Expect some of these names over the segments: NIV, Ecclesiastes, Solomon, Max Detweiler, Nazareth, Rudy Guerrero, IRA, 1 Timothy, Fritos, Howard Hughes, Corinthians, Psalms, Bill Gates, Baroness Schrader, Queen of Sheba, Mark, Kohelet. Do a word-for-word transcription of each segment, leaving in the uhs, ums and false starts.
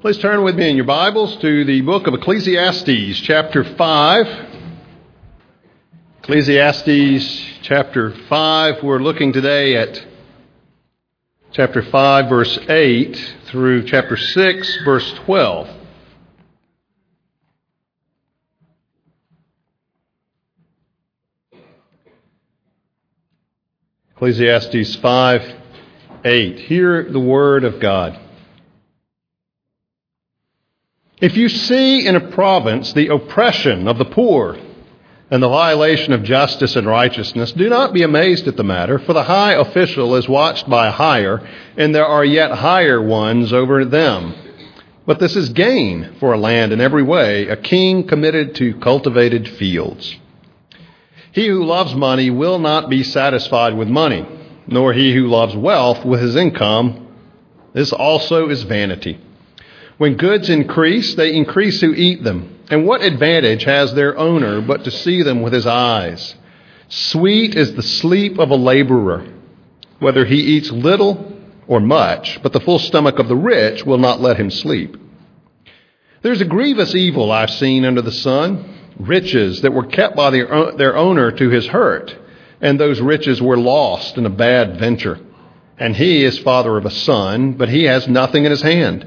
Please turn with me in your Bibles to the book of Ecclesiastes, chapter five. Ecclesiastes, chapter five. We're looking today at chapter five, verse eight, through chapter six, verse twelve. Ecclesiastes five, eight. Hear the word of God. If you see in a province the oppression of the poor and the violation of justice and righteousness, do not be amazed at the matter, for the high official is watched by a higher, and there are yet higher ones over them. But this is gain for a land in every way, a king committed to cultivated fields. He who loves money will not be satisfied with money, nor he who loves wealth with his income. This also is vanity. When goods increase, they increase who eat them. And what advantage has their owner but to see them with his eyes? Sweet is the sleep of a laborer, whether he eats little or much, but the full stomach of the rich will not let him sleep. There's a grievous evil I've seen under the sun, riches that were kept by their, their owner to his hurt, and those riches were lost in a bad venture. And he is father of a son, but he has nothing in his hand.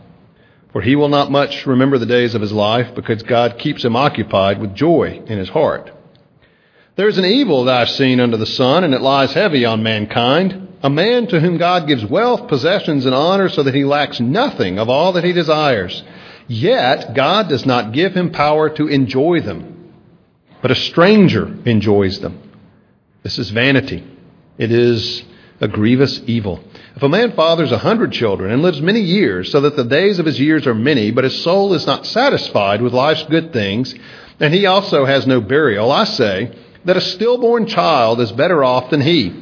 For he will not much remember the days of his life, because God keeps him occupied with joy in his heart. There is an evil that I have seen under the sun, and it lies heavy on mankind, a man to whom God gives wealth, possessions, and honor, so that he lacks nothing of all that he desires. Yet God does not give him power to enjoy them, but a stranger enjoys them. This is vanity. It is a grievous evil. If a man fathers a hundred children and lives many years, so that the days of his years are many, but his soul is not satisfied with life's good things, and he also has no burial, I say that a stillborn child is better off than he.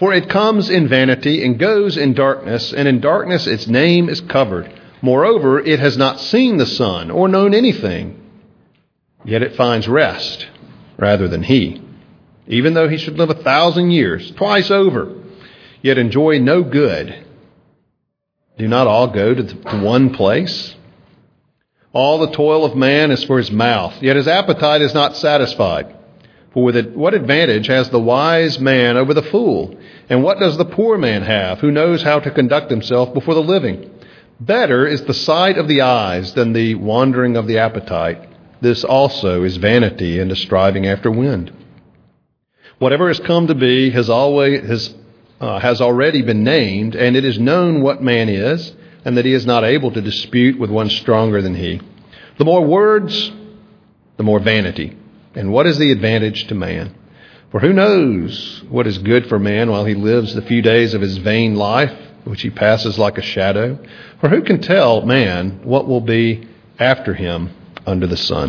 For it comes in vanity and goes in darkness, and in darkness its name is covered. Moreover, it has not seen the sun or known anything, yet it finds rest rather than he, even though he should live a thousand years, twice over, yet enjoy no good. Do not all go to, the, to one place? All the toil of man is for his mouth, yet his appetite is not satisfied. For with it, what advantage has the wise man over the fool? And what does the poor man have, who knows how to conduct himself before the living? Better is the sight of the eyes than the wandering of the appetite. This also is vanity and a striving after wind. Whatever has come to be has always has Uh, has already been named, and it is known what man is, and that he is not able to dispute with one stronger than he. The more words, the more vanity. And what is the advantage to man? For who knows what is good for man while he lives the few days of his vain life, which he passes like a shadow? For who can tell man what will be after him under the sun?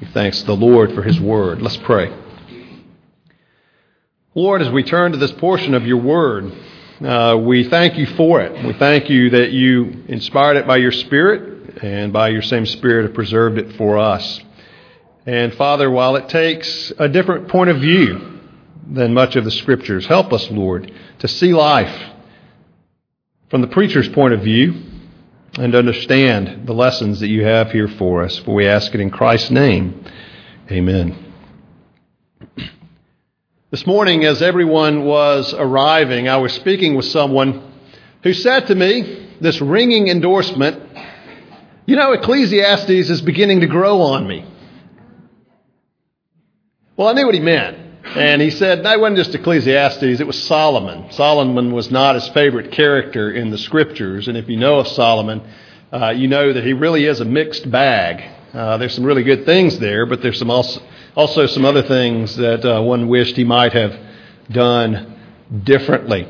We thank the Lord for his word. Let's pray. Lord, as we turn to this portion of your word, uh, we thank you for it. We thank you that you inspired it by your Spirit, and by your same Spirit have preserved it for us. And Father, while it takes a different point of view than much of the Scriptures. Help us, Lord, to see life from the preacher's point of view and understand the lessons that you have here for us. For we ask it in Christ's name. Amen. This morning, as everyone was arriving, I was speaking with someone who said to me this ringing endorsement, "You know, Ecclesiastes is beginning to grow on me." Well, I knew what he meant. And he said, no, it wasn't just Ecclesiastes, it was Solomon. Solomon was not his favorite character in the Scriptures. And if you know of Solomon, uh, you know that he really is a mixed bag. Uh, there's some really good things there, but there's some also, also some other things that uh, one wished he might have done differently.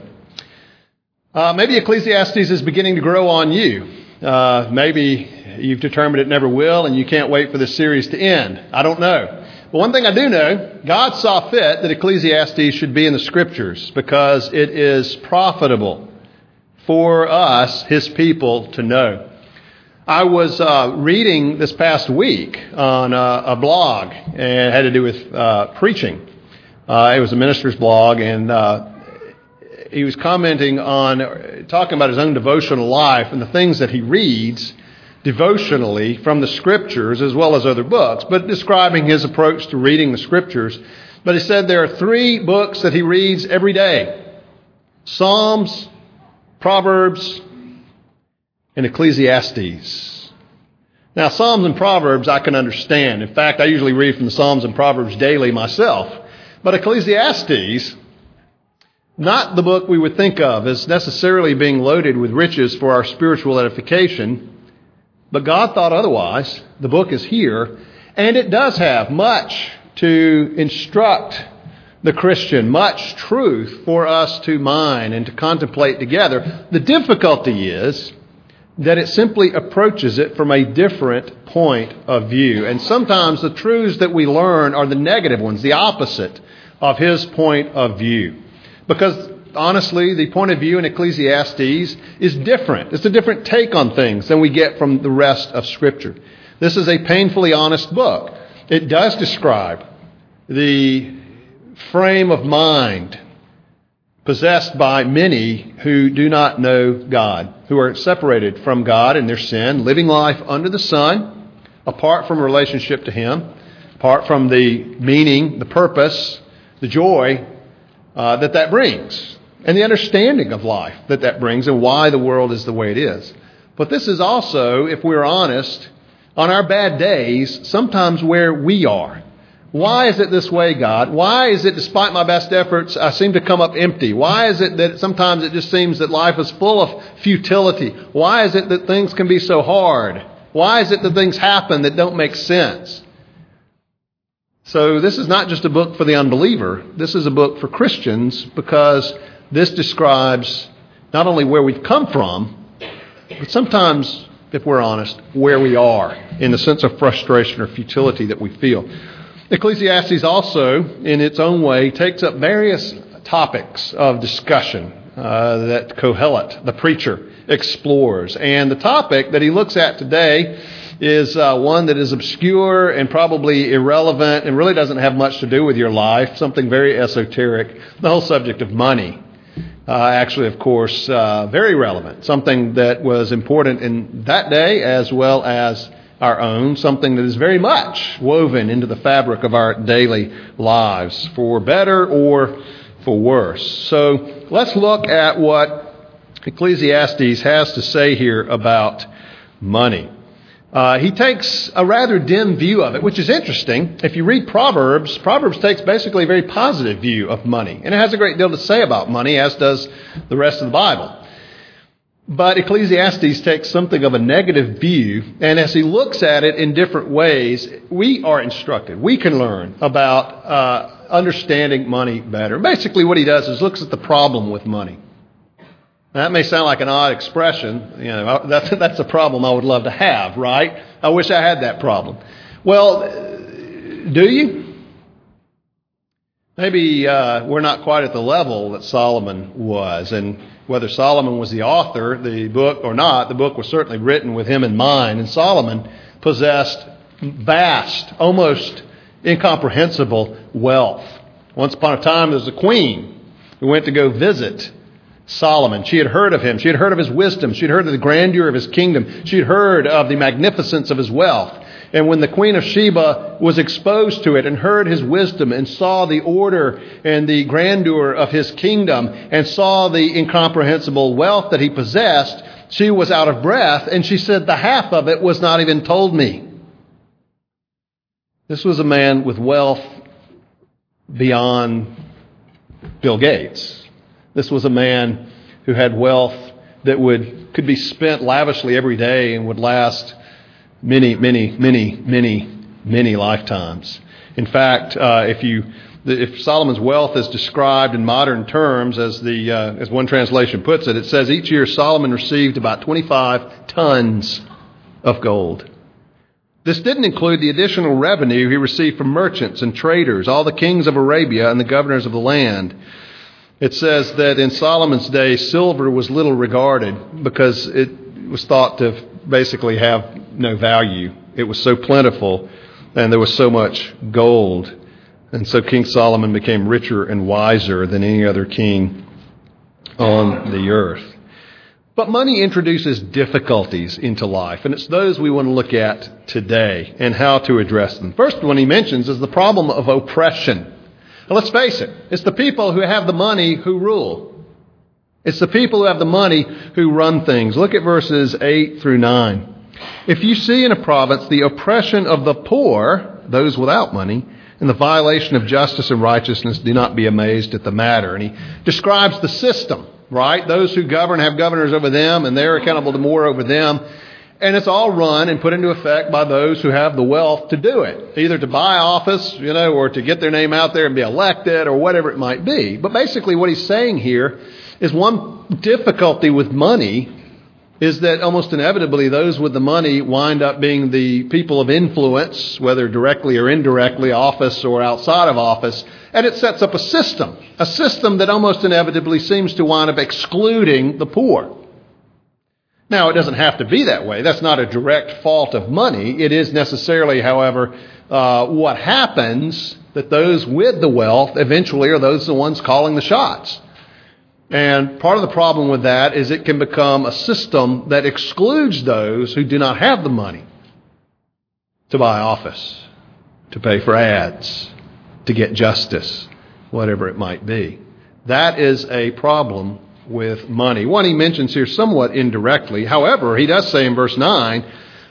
Uh, maybe Ecclesiastes is beginning to grow on you. Uh, maybe you've determined it never will, and you can't wait for this series to end. I don't know. But one thing I do know, God saw fit that Ecclesiastes should be in the Scriptures because it is profitable for us, His people, to know. I was uh, reading this past week on a, a blog, and it had to do with uh, preaching. Uh, it was a minister's blog, and uh, he was commenting on, talking about his own devotional life and the things that he reads devotionally from the Scriptures as well as other books, but describing his approach to reading the Scriptures. But he said there are three books that he reads every day: Psalms, Proverbs, and Ecclesiastes. Now, Psalms and Proverbs I can understand. In fact, I usually read from the Psalms and Proverbs daily myself. But Ecclesiastes, not the book we would think of as necessarily being loaded with riches for our spiritual edification, but God thought otherwise. The book is here, and it does have much to instruct the Christian, much truth for us to mine and to contemplate together. The difficulty is that it simply approaches it from a different point of view. And sometimes the truths that we learn are the negative ones, the opposite of his point of view. Because honestly, the point of view in Ecclesiastes is different. It's a different take on things than we get from the rest of Scripture. This is a painfully honest book. It does describe the frame of mind possessed by many who do not know God, who are separated from God in their sin, living life under the sun, apart from a relationship to Him, apart from the meaning, the purpose, the joy uh, that that brings, and the understanding of life that that brings and why the world is the way it is. But this is also, if we're honest, on our bad days, sometimes where we are. Why is it this way, God? Why is it despite my best efforts, I seem to come up empty? Why is it that sometimes it just seems that life is full of futility? Why is it that things can be so hard? Why is it that things happen that don't make sense? So this is not just a book for the unbeliever. This is a book for Christians because this describes not only where we've come from, but sometimes, if we're honest, where we are in the sense of frustration or futility that we feel. Ecclesiastes also, in its own way, takes up various topics of discussion uh, that Kohelet, the preacher, explores. And the topic that he looks at today is uh, one that is obscure and probably irrelevant and really doesn't have much to do with your life, something very esoteric, the whole subject of money. Uh, actually, of course, uh, very relevant, something that was important in that day as well as our own, something that is very much woven into the fabric of our daily lives, for better or for worse. So let's look at what Ecclesiastes has to say here about money. Uh, he takes a rather dim view of it, which is interesting. If you read Proverbs, Proverbs takes basically a very positive view of money. And it has a great deal to say about money, as does the rest of the Bible. But Ecclesiastes takes something of a negative view. And as he looks at it in different ways, we are instructed. We can learn about uh, understanding money better. Basically what he does is looks at the problem with money. That may sound like an odd expression. You know, that's, that's a problem I would love to have, right? I wish I had that problem. Well, do you? Maybe uh, we're not quite at the level that Solomon was. And whether Solomon was the author, the book, or not, the book was certainly written with him in mind. And Solomon possessed vast, almost incomprehensible wealth. Once upon a time, there was a queen who went to go visit Solomon. She had heard of him. She had heard of his wisdom. She had heard of the grandeur of his kingdom. She had heard of the magnificence of his wealth. And when the Queen of Sheba was exposed to it and heard his wisdom and saw the order and the grandeur of his kingdom and saw the incomprehensible wealth that he possessed, she was out of breath, and she said, "The half of it was not even told me." This was a man with wealth beyond Bill Gates. This was a man who had wealth that would could be spent lavishly every day and would last many, many, many, many, many lifetimes. In fact, uh, if you if Solomon's wealth is described in modern terms, as the uh, as one translation puts it, it says each year Solomon received about twenty-five tons of gold. This didn't include the additional revenue he received from merchants and traders, all the kings of Arabia and the governors of the land. It says that in Solomon's day, silver was little regarded because it was thought to basically have no value. It was so plentiful, and there was so much gold. And so King Solomon became richer and wiser than any other king on the earth. But money introduces difficulties into life, and it's those we want to look at today and how to address them. First one he mentions is the problem of oppression. Now, let's face it, it's the people who have the money who rule. It's the people who have the money who run things. Look at verses eight through nine. "If you see in a province the oppression of the poor," those without money, "and the violation of justice and righteousness, do not be amazed at the matter." And he describes the system, right? Those who govern have governors over them, and they're accountable to more over them. And it's all run and put into effect by those who have the wealth to do it, either to buy office, you know, or to get their name out there and be elected or whatever it might be. But basically what he's saying here is one difficulty with money is that almost inevitably those with the money wind up being the people of influence, whether directly or indirectly, office or outside of office. And it sets up a system, a system that almost inevitably seems to wind up excluding the poor. Now, it doesn't have to be that way. That's not a direct fault of money. It is necessarily, however, uh, what happens that those with the wealth eventually are those the ones calling the shots. And part of the problem with that is it can become a system that excludes those who do not have the money to buy office, to pay for ads, to get justice, whatever it might be. That is a problem with money. One he mentions here somewhat indirectly. However, he does say in verse nine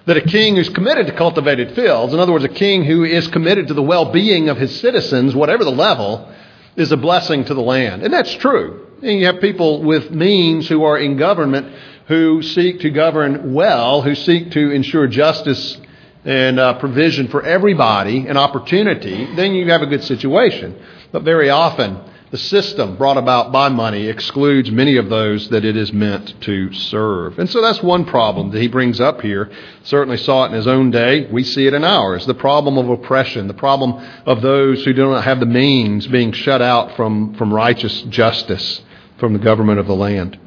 that a king who's committed to cultivated fields, in other words, a king who is committed to the well-being of his citizens, whatever the level, is a blessing to the land. And that's true. And you have people with means who are in government who seek to govern well, who seek to ensure justice and uh, provision for everybody and opportunity. Then you have a good situation. But very often, the system brought about by money excludes many of those that it is meant to serve. And so that's one problem that he brings up here. Certainly saw it in his own day. We see it in ours. The problem of oppression, the problem of those who do not have the means being shut out from, from righteous justice from the government of the land.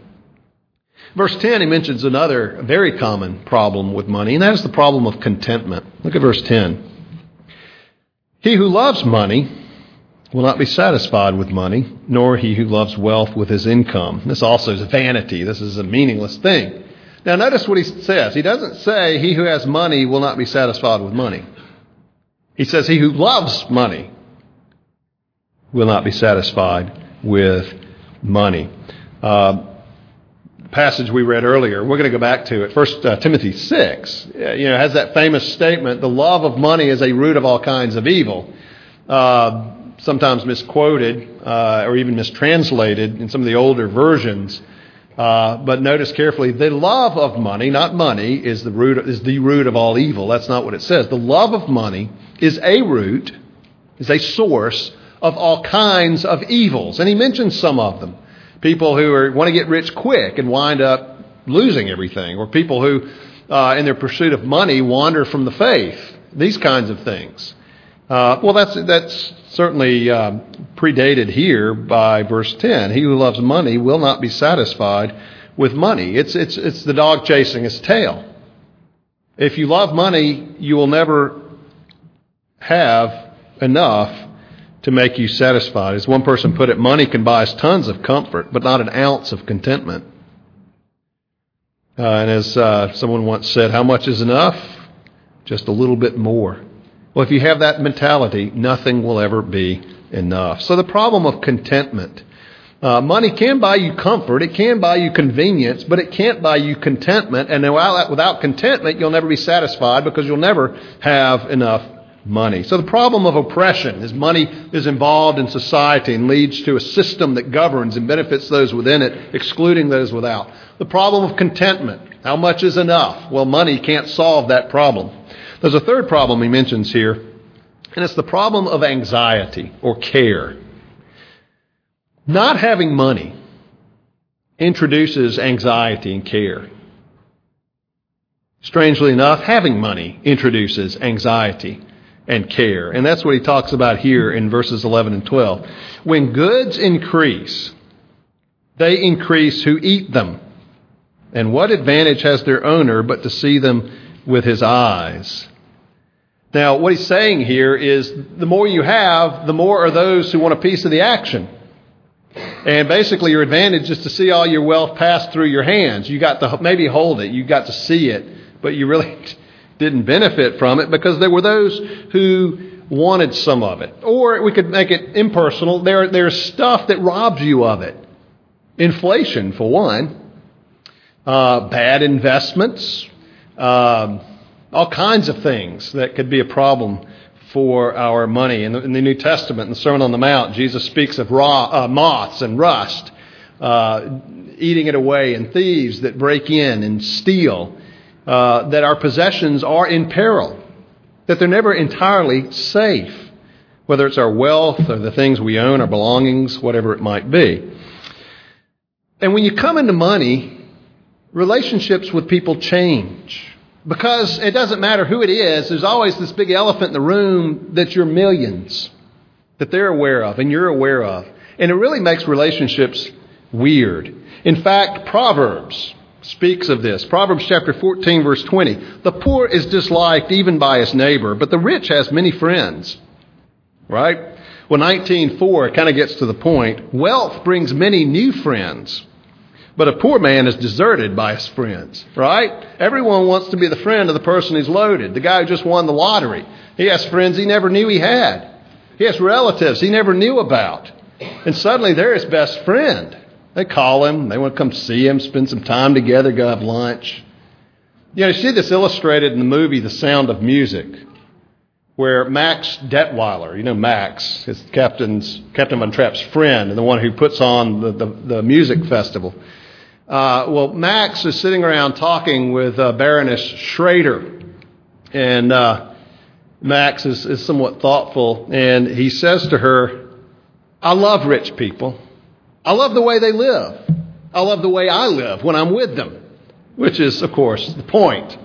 Verse ten, he mentions another very common problem with money, and that is the problem of contentment. Look at verse ten. "He who loves money will not be satisfied with money, nor he who loves wealth with his income." This also is vanity. This is a meaningless thing. Now notice what he says. He doesn't say he who has money will not be satisfied with money. He says he who loves money will not be satisfied with money. Uh, the passage we read earlier, we're going to go back to it. First uh, Timothy six, you know, has that famous statement, "The love of money is a root of all kinds of evil." Uh, sometimes misquoted uh, or even mistranslated in some of the older versions. Uh, but notice carefully, the love of money, not money, is the root of, is the root of all evil. That's not what it says. The love of money is a root, is a source of all kinds of evils. And he mentions some of them. People who are, want to get rich quick and wind up losing everything, or people who, uh, in their pursuit of money, wander from the faith. These kinds of things. Uh, well, that's that's certainly um, predated here by verse ten. He who loves money will not be satisfied with money. It's it's it's the dog chasing its tail. If you love money, you will never have enough to make you satisfied. As one person put it, money can buy us tons of comfort, but not an ounce of contentment. Uh, and as uh, someone once said, how much is enough? Just a little bit more. Well, if you have that mentality, nothing will ever be enough. So the problem of contentment. Uh, money can buy you comfort, it can buy you convenience, but it can't buy you contentment. And without, without contentment, you'll never be satisfied because you'll never have enough money. So the problem of oppression is money is involved in society and leads to a system that governs and benefits those within it, excluding those without. The problem of contentment. How much is enough? Well, money can't solve that problem. There's a third problem he mentions here, and it's the problem of anxiety or care. Not having money introduces anxiety and care. Strangely enough, having money introduces anxiety and care. And that's what he talks about here in verses eleven and twelve. When goods increase, they increase who eat them. And what advantage has their owner but to see them with his eyes? Now, what he's saying here is the more you have, the more are those who want a piece of the action. And basically your advantage is to see all your wealth pass through your hands. You got to maybe hold it. You got to see it, but you really didn't benefit from it because there were those who wanted some of it. Or we could make it impersonal. There, there's stuff that robs you of it. Inflation, for one. Uh, bad investments. Um, all kinds of things that could be a problem for our money. In the, in the New Testament, in the Sermon on the Mount, Jesus speaks of raw, uh, moths and rust, uh, eating it away, and thieves that break in and steal, uh, that our possessions are in peril, that they're never entirely safe, whether it's our wealth or the things we own, our belongings, whatever it might be. And when you come into money, relationships with people change. Because it doesn't matter who it is, there's always this big elephant in the room that's your millions, that they're aware of and you're aware of. And it really makes relationships weird. In fact, Proverbs speaks of this. Proverbs chapter fourteen, verse twenty. The poor is disliked even by his neighbor, but the rich has many friends. Right? Well, nineteen four, it kind of gets to the point. Wealth brings many new friends, but a poor man is deserted by his friends, right? Everyone wants to be the friend of the person who's loaded, the guy who just won the lottery. He has friends he never knew he had. He has relatives he never knew about. And suddenly they're his best friend. They call him. They want to come see him, spend some time together, go have lunch. You know, you see this illustrated in the movie The Sound of Music, where Max Detweiler, you know Max, is Captain's, Captain Von Trapp's friend and the one who puts on the, the, the music festival. Uh, well, Max is sitting around talking with uh, Baroness Schrader, and uh, Max is, is somewhat thoughtful, and he says to her, I love rich people. I love the way they live. I love the way I live when I'm with them, which is, of course, the point.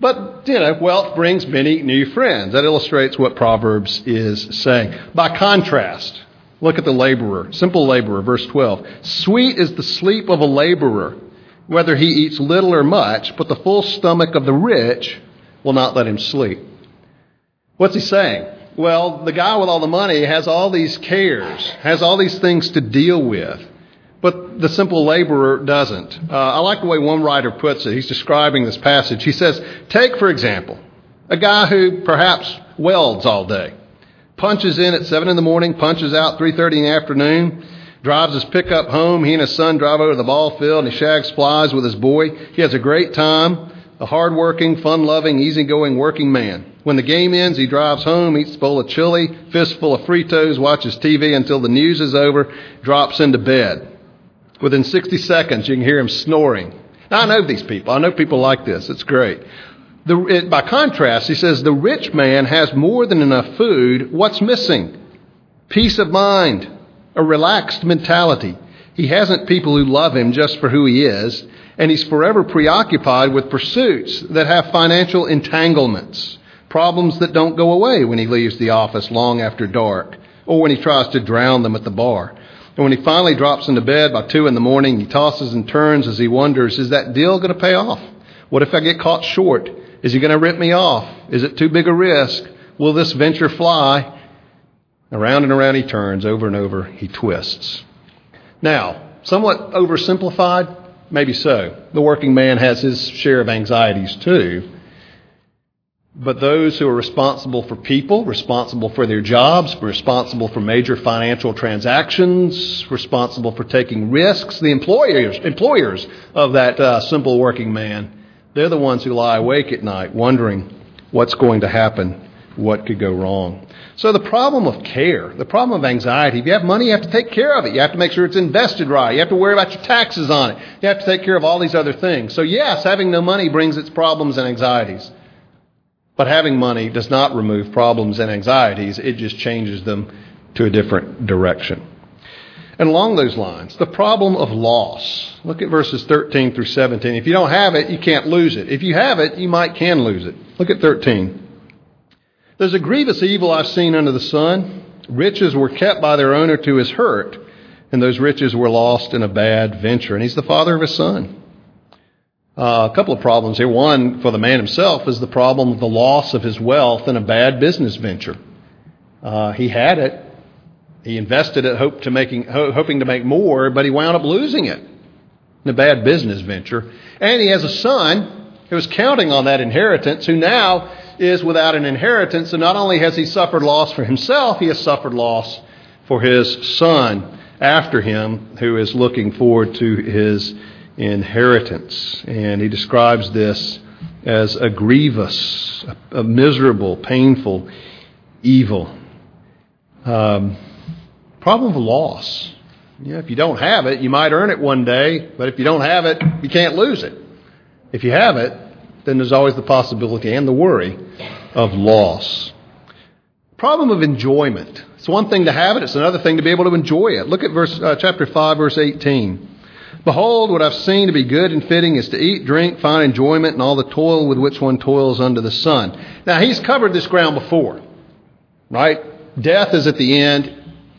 But, you know, wealth brings many new friends. That illustrates what Proverbs is saying. By contrast, look at the laborer, simple laborer, verse twelve. Sweet is the sleep of a laborer, whether he eats little or much, but the full stomach of the rich will not let him sleep. What's he saying? Well, the guy with all the money has all these cares, has all these things to deal with, but the simple laborer doesn't. Uh, I like the way one writer puts it. He's describing this passage. He says, take, for example, a guy who perhaps welds all day. Punches in at seven in the morning, punches out three thirty in the afternoon, drives his pickup home. He and his son drive over to the ball field, and he shags flies with his boy. He has a great time, a hardworking, fun-loving, easygoing working man. When the game ends, he drives home, eats a bowl of chili, fistful of Fritos, watches T V until the news is over, drops into bed. Within sixty seconds, you can hear him snoring. Now, I know these people. I know people like this. It's great. The, it, by contrast, he says, the rich man has more than enough food. What's missing? Peace of mind, a relaxed mentality. He hasn't people who love him just for who he is, and he's forever preoccupied with pursuits that have financial entanglements, problems that don't go away when he leaves the office long after dark, or when he tries to drown them at the bar. And when he finally drops into bed by two in the morning, he tosses and turns as he wonders, is that deal going to pay off? What if I get caught short? Is he going to rip me off? Is it too big a risk? Will this venture fly? Around and around he turns, over and over he twists. Now, somewhat oversimplified, maybe so. The working man has his share of anxieties too. But those who are responsible for people, responsible for their jobs, responsible for major financial transactions, responsible for taking risks, the employers employers of that uh, simple working man, they're the ones who lie awake at night wondering what's going to happen, what could go wrong. So the problem of care, the problem of anxiety, if you have money, you have to take care of it. You have to make sure it's invested right. You have to worry about your taxes on it. You have to take care of all these other things. So yes, having no money brings its problems and anxieties. But having money does not remove problems and anxieties. It just changes them to a different direction. And along those lines, the problem of loss. Look at verses thirteen through seventeen. If you don't have it, you can't lose it. If you have it, you might can lose it. Look at thirteen. There's a grievous evil I've seen under the sun. Riches were kept by their owner to his hurt, and those riches were lost in a bad venture. And he's the father of his son. Uh, a couple of problems here. One, for the man himself, is the problem of the loss of his wealth in a bad business venture. Uh, he had it. He invested it, hope to making, hoping to make more, but he wound up losing it in a bad business venture. And he has a son who was counting on that inheritance, who now is without an inheritance. And not only has he suffered loss for himself, he has suffered loss for his son after him, who is looking forward to his inheritance. And he describes this as a grievous, a miserable, painful evil. Um, problem of loss. You know, if you don't have it, you might earn it one day, but if you don't have it, you can't lose it. If you have it, then there's always the possibility and the worry of loss. Problem of enjoyment. It's one thing to have it. It's another thing to be able to enjoy it. Look at verse uh, chapter five, verse eighteen. Behold, what I've seen to be good and fitting is to eat, drink, find enjoyment, and all the toil with which one toils under the sun. Now, he's covered this ground before, right? Death is at the end.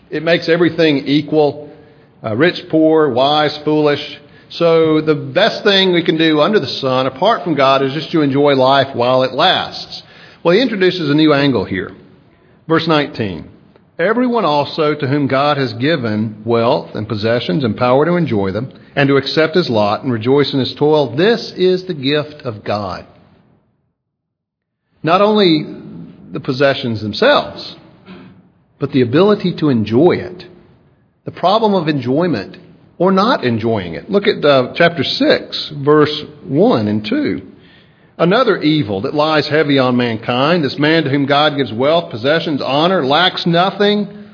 It makes everything equal, uh, rich, poor, wise, foolish. So the best thing we can do under the sun, apart from God, is just to enjoy life while it lasts. Well, he introduces a new angle here. Verse nineteen, everyone also to whom God has given wealth and possessions and power to enjoy them and to accept his lot and rejoice in his toil, this is the gift of God. Not only the possessions themselves, but the ability to enjoy it, the problem of enjoyment or not enjoying it. Look at uh, chapter six, verse one and two. Another evil that lies heavy on mankind, this man to whom God gives wealth, possessions, honor, lacks nothing,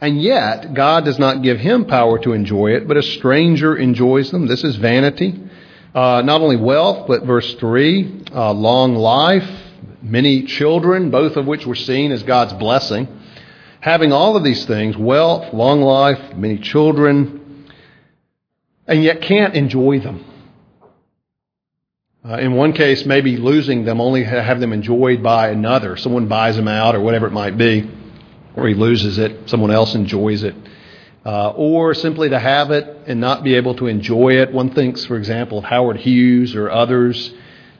and yet God does not give him power to enjoy it, but a stranger enjoys them. This is vanity. Uh, not only wealth, but verse three, uh, long life, many children, both of which were seen as God's blessing. Having all of these things, wealth, long life, many children, and yet can't enjoy them. Uh, in one case, maybe losing them, only have them enjoyed by another. Someone buys them out or whatever it might be, or he loses it, someone else enjoys it. Uh, or simply to have it and not be able to enjoy it. One thinks, for example, of Howard Hughes or others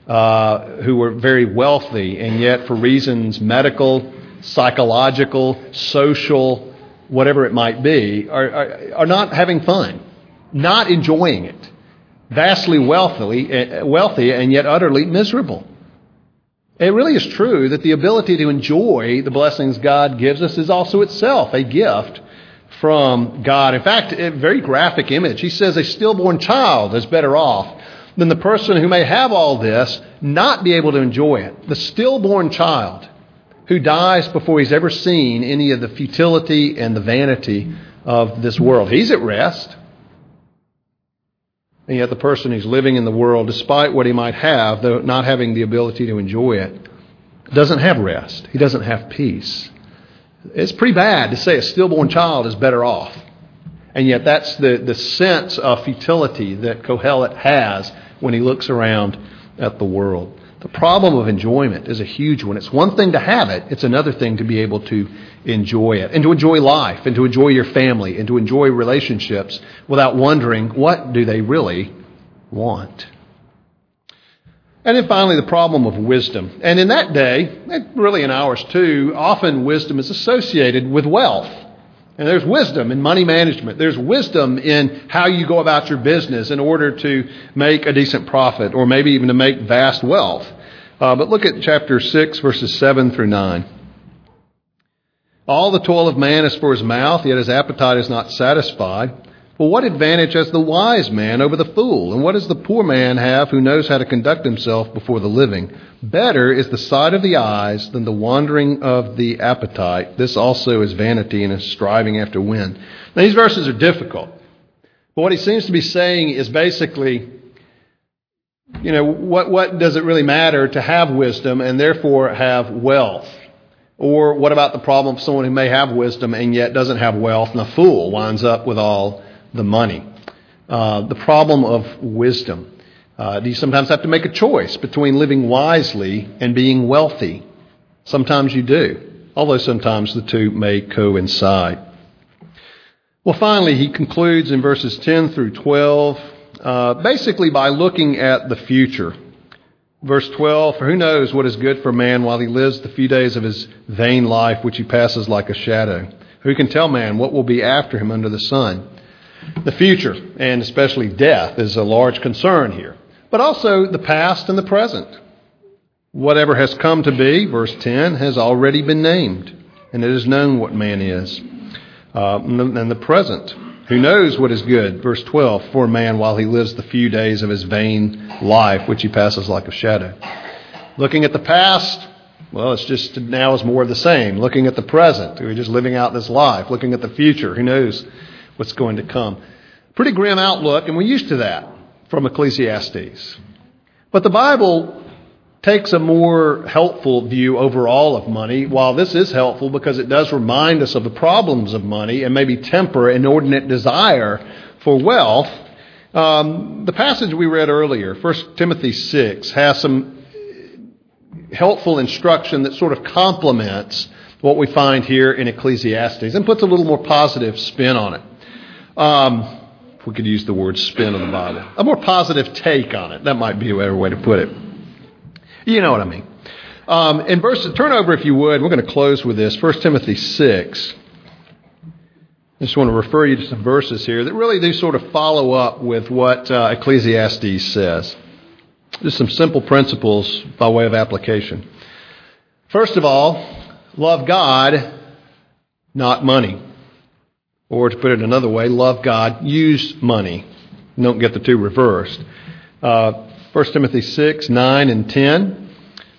uh, who were very wealthy, and yet for reasons medical, psychological, social, whatever it might be, are, are, are not having fun, not enjoying it, vastly wealthy, wealthy and yet utterly miserable. It really is true that the ability to enjoy the blessings God gives us is also itself a gift from God. In fact, a very graphic image. He says a stillborn child is better off than the person who may have all this, not be able to enjoy it. The stillborn child who dies before he's ever seen any of the futility and the vanity of this world. He's at rest. And yet the person who's living in the world, despite what he might have, though not having the ability to enjoy it, doesn't have rest. He doesn't have peace. It's pretty bad to say a stillborn child is better off. And yet that's the, the sense of futility that Kohelet has when he looks around at the world. The problem of enjoyment is a huge one. It's one thing to have it. It's another thing to be able to enjoy it and to enjoy life and to enjoy your family and to enjoy relationships without wondering, what do they really want? And then finally, the problem of wisdom. And in that day, and really in ours too, often wisdom is associated with wealth. And there's wisdom in money management. There's wisdom in how you go about your business in order to make a decent profit or maybe even to make vast wealth. Uh, but look at chapter six, verses seven through nine. All the toil of man is for his mouth, yet his appetite is not satisfied. Well, what advantage has the wise man over the fool? And what does the poor man have who knows how to conduct himself before the living? Better is the sight of the eyes than the wandering of the appetite. This also is vanity and a striving after wind. Now, these verses are difficult. But what he seems to be saying is basically, you know, what, what does it really matter to have wisdom and therefore have wealth? Or what about the problem of someone who may have wisdom and yet doesn't have wealth, and a fool winds up with all the money? Uh, the problem of wisdom. Uh, you sometimes have to make a choice between living wisely and being wealthy. Sometimes you do, although sometimes the two may coincide. Well, finally, he concludes in verses ten through twelve, uh, basically by looking at the future. Verse twelve, for who knows what is good for man while he lives the few days of his vain life, which he passes like a shadow? Who can tell man what will be after him under the sun? The future, and especially death, is a large concern here, but also the past and the present. Whatever has come to be, verse ten, has already been named, and it is known what man is. Uh, and the present, who knows what is good? Verse twelve, for man while he lives the few days of his vain life, which he passes like a shadow. Looking at the past, well, it's just now is more of the same. Looking at the present, we're just living out this life. Looking at the future, who knows what's going to come? Pretty grim outlook, and we're used to that from Ecclesiastes. But the Bible takes a more helpful view overall of money, while this is helpful because it does remind us of the problems of money and maybe temper inordinate desire for wealth. Um, the passage we read earlier, First Timothy six, has some helpful instruction that sort of complements what we find here in Ecclesiastes and puts a little more positive spin on it. Um, if we could use the word spin in the Bible. A more positive take on it. That might be a better way to put it. You know what I mean. Um, in verse, turn over if you would. We're going to close with this. First Timothy six. I just want to refer you to some verses here that really do sort of follow up with what uh, Ecclesiastes says. Just some simple principles by way of application. First of all, love God, not money. Or to put it another way, love God, use money. You don't get the two reversed. Uh, First Timothy six, nine, and ten.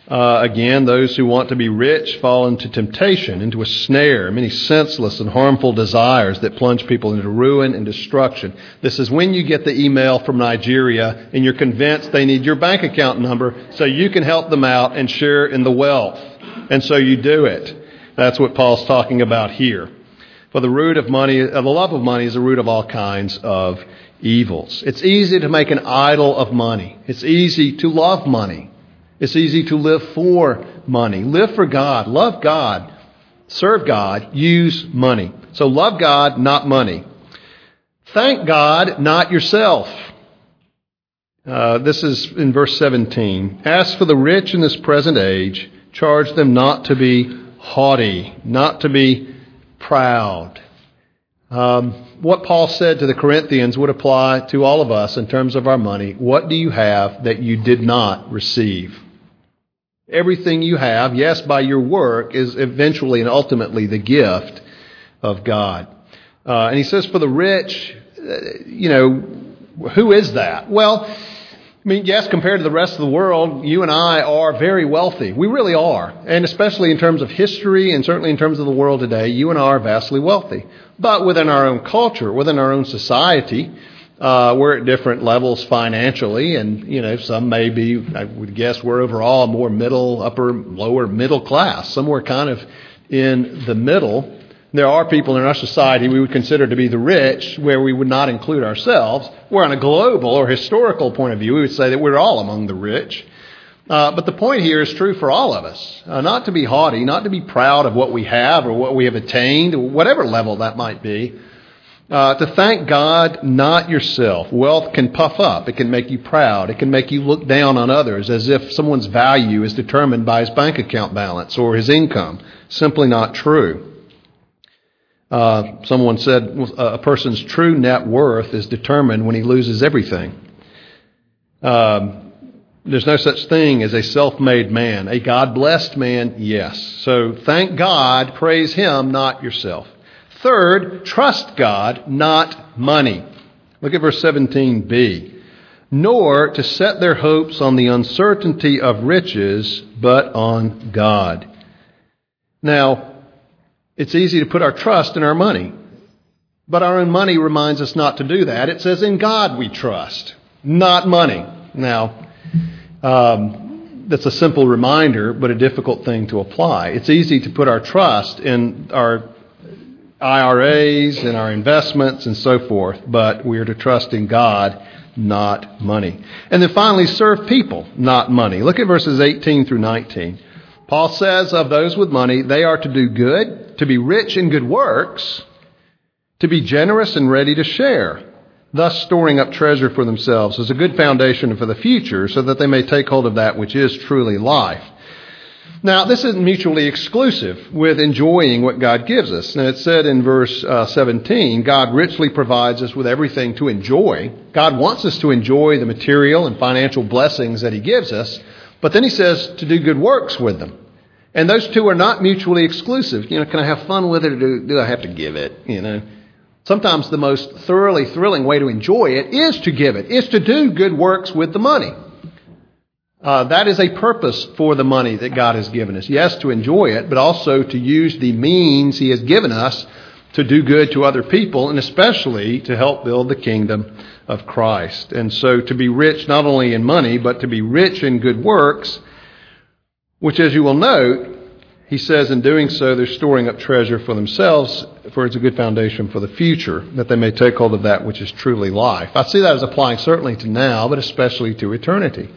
Uh, again, those who want to be rich fall into temptation, into a snare, many senseless and harmful desires that plunge people into ruin and destruction. This is when you get the email from Nigeria and you're convinced they need your bank account number so you can help them out and share in the wealth. And so you do it. That's what Paul's talking about here. For the root of money, uh, the love of money is the root of all kinds of evils. It's easy to make an idol of money. It's easy to love money. It's easy to live for money. Live for God. Love God. Serve God. Use money. So love God, not money. Thank God, not yourself. Uh, this is in verse seventeen. As for the rich in this present age, charge them not to be haughty, not to be proud. Um, what Paul said to the Corinthians would apply to all of us in terms of our money. What do you have that you did not receive? Everything you have, yes, by your work, is eventually and ultimately the gift of God. Uh, and he says for the rich, you know, who is that? Well, I mean, yes, compared to the rest of the world, you and I are very wealthy. We really are. And especially in terms of history and certainly in terms of the world today, you and I are vastly wealthy. But within our own culture, within our own society, uh, we're at different levels financially. And, you know, some may be, I would guess we're overall more middle, upper, lower middle class. Somewhere kind of in the middle. There are people in our society we would consider to be the rich where we would not include ourselves. We're on a global or historical point of view. We would say that we're all among the rich. Uh, but the point here is true for all of us, uh, not to be haughty, not to be proud of what we have or what we have attained, whatever level that might be, Uh, to thank God, not yourself. Wealth can puff up. It can make you proud. It can make you look down on others as if someone's value is determined by his bank account balance or his income. Simply not true. Uh, someone said a person's true net worth is determined when he loses everything. Um, there's no such thing as a self-made man. A God-blessed man, yes. So thank God, praise Him, not yourself. Third, trust God, not money. Look at verse seventeen b. Nor to set their hopes on the uncertainty of riches, but on God. Now, it's easy to put our trust in our money, but our own money reminds us not to do that. It says, in God we trust, not money. Now, um, that's a simple reminder, but a difficult thing to apply. It's easy to put our trust in our I R As and our investments and so forth, but we are to trust in God, not money. And then finally, serve people, not money. Look at verses eighteen through nineteen. Paul says of those with money, they are to do good, to be rich in good works, to be generous and ready to share, thus storing up treasure for themselves as a good foundation for the future, so that they may take hold of that which is truly life. Now, this isn't mutually exclusive with enjoying what God gives us. Now, it said in verse uh, seventeen, God richly provides us with everything to enjoy. God wants us to enjoy the material and financial blessings that He gives us. But then He says to do good works with them. And those two are not mutually exclusive. You know, can I have fun with it, or do, do I have to give it? You know, sometimes the most thoroughly thrilling way to enjoy it is to give it, is to do good works with the money. Uh, that is a purpose for the money that God has given us. Yes, to enjoy it, but also to use the means He has given us to do good to other people, and especially to help build the kingdom of Christ. And so to be rich not only in money, but to be rich in good works, which, as you will note, he says in doing so, they're storing up treasure for themselves, for it's a good foundation for the future, that they may take hold of that which is truly life. I see that as applying certainly to now, but especially to eternity.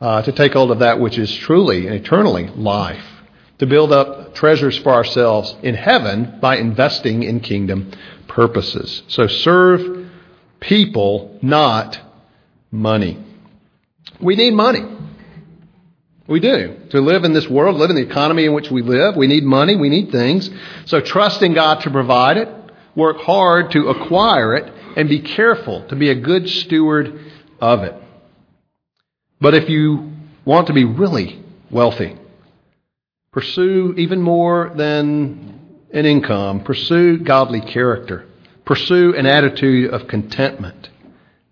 Uh, to take hold of that which is truly and eternally life, to build up treasures for ourselves in heaven by investing in kingdom purposes. So serve people, not money. We need money. We do. To live in this world, live in the economy in which we live, we need money, we need things. So trust in God to provide it, work hard to acquire it, and be careful to be a good steward of it. But if you want to be really wealthy, pursue even more than an income. Pursue godly character. Pursue an attitude of contentment.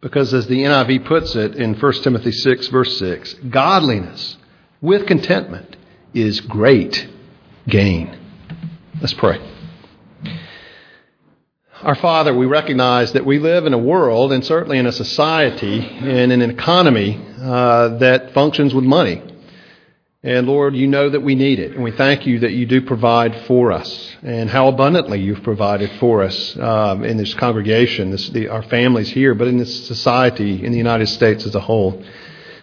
Because as the N I V puts it in First Timothy six, verse six, godliness with contentment is great gain. Let's pray. Our Father, we recognize that we live in a world, and certainly in a society and in an economy uh, that functions with money. And Lord, you know that we need it, and we thank you that you do provide for us, and how abundantly you've provided for us um, in this congregation, this, the, our families here, but in this society, in the United States as a whole.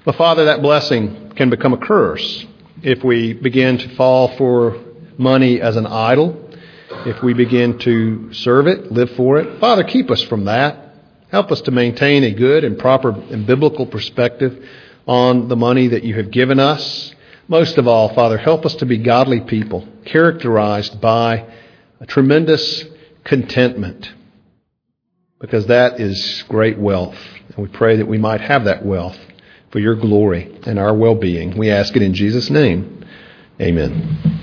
But Father, that blessing can become a curse if we begin to fall for money as an idol. If we begin to serve it, live for it, Father, keep us from that. Help us to maintain a good and proper and biblical perspective on the money that you have given us. Most of all, Father, help us to be godly people, characterized by a tremendous contentment, because that is great wealth. And we pray that we might have that wealth for your glory and our well-being. We ask it in Jesus' name. Amen.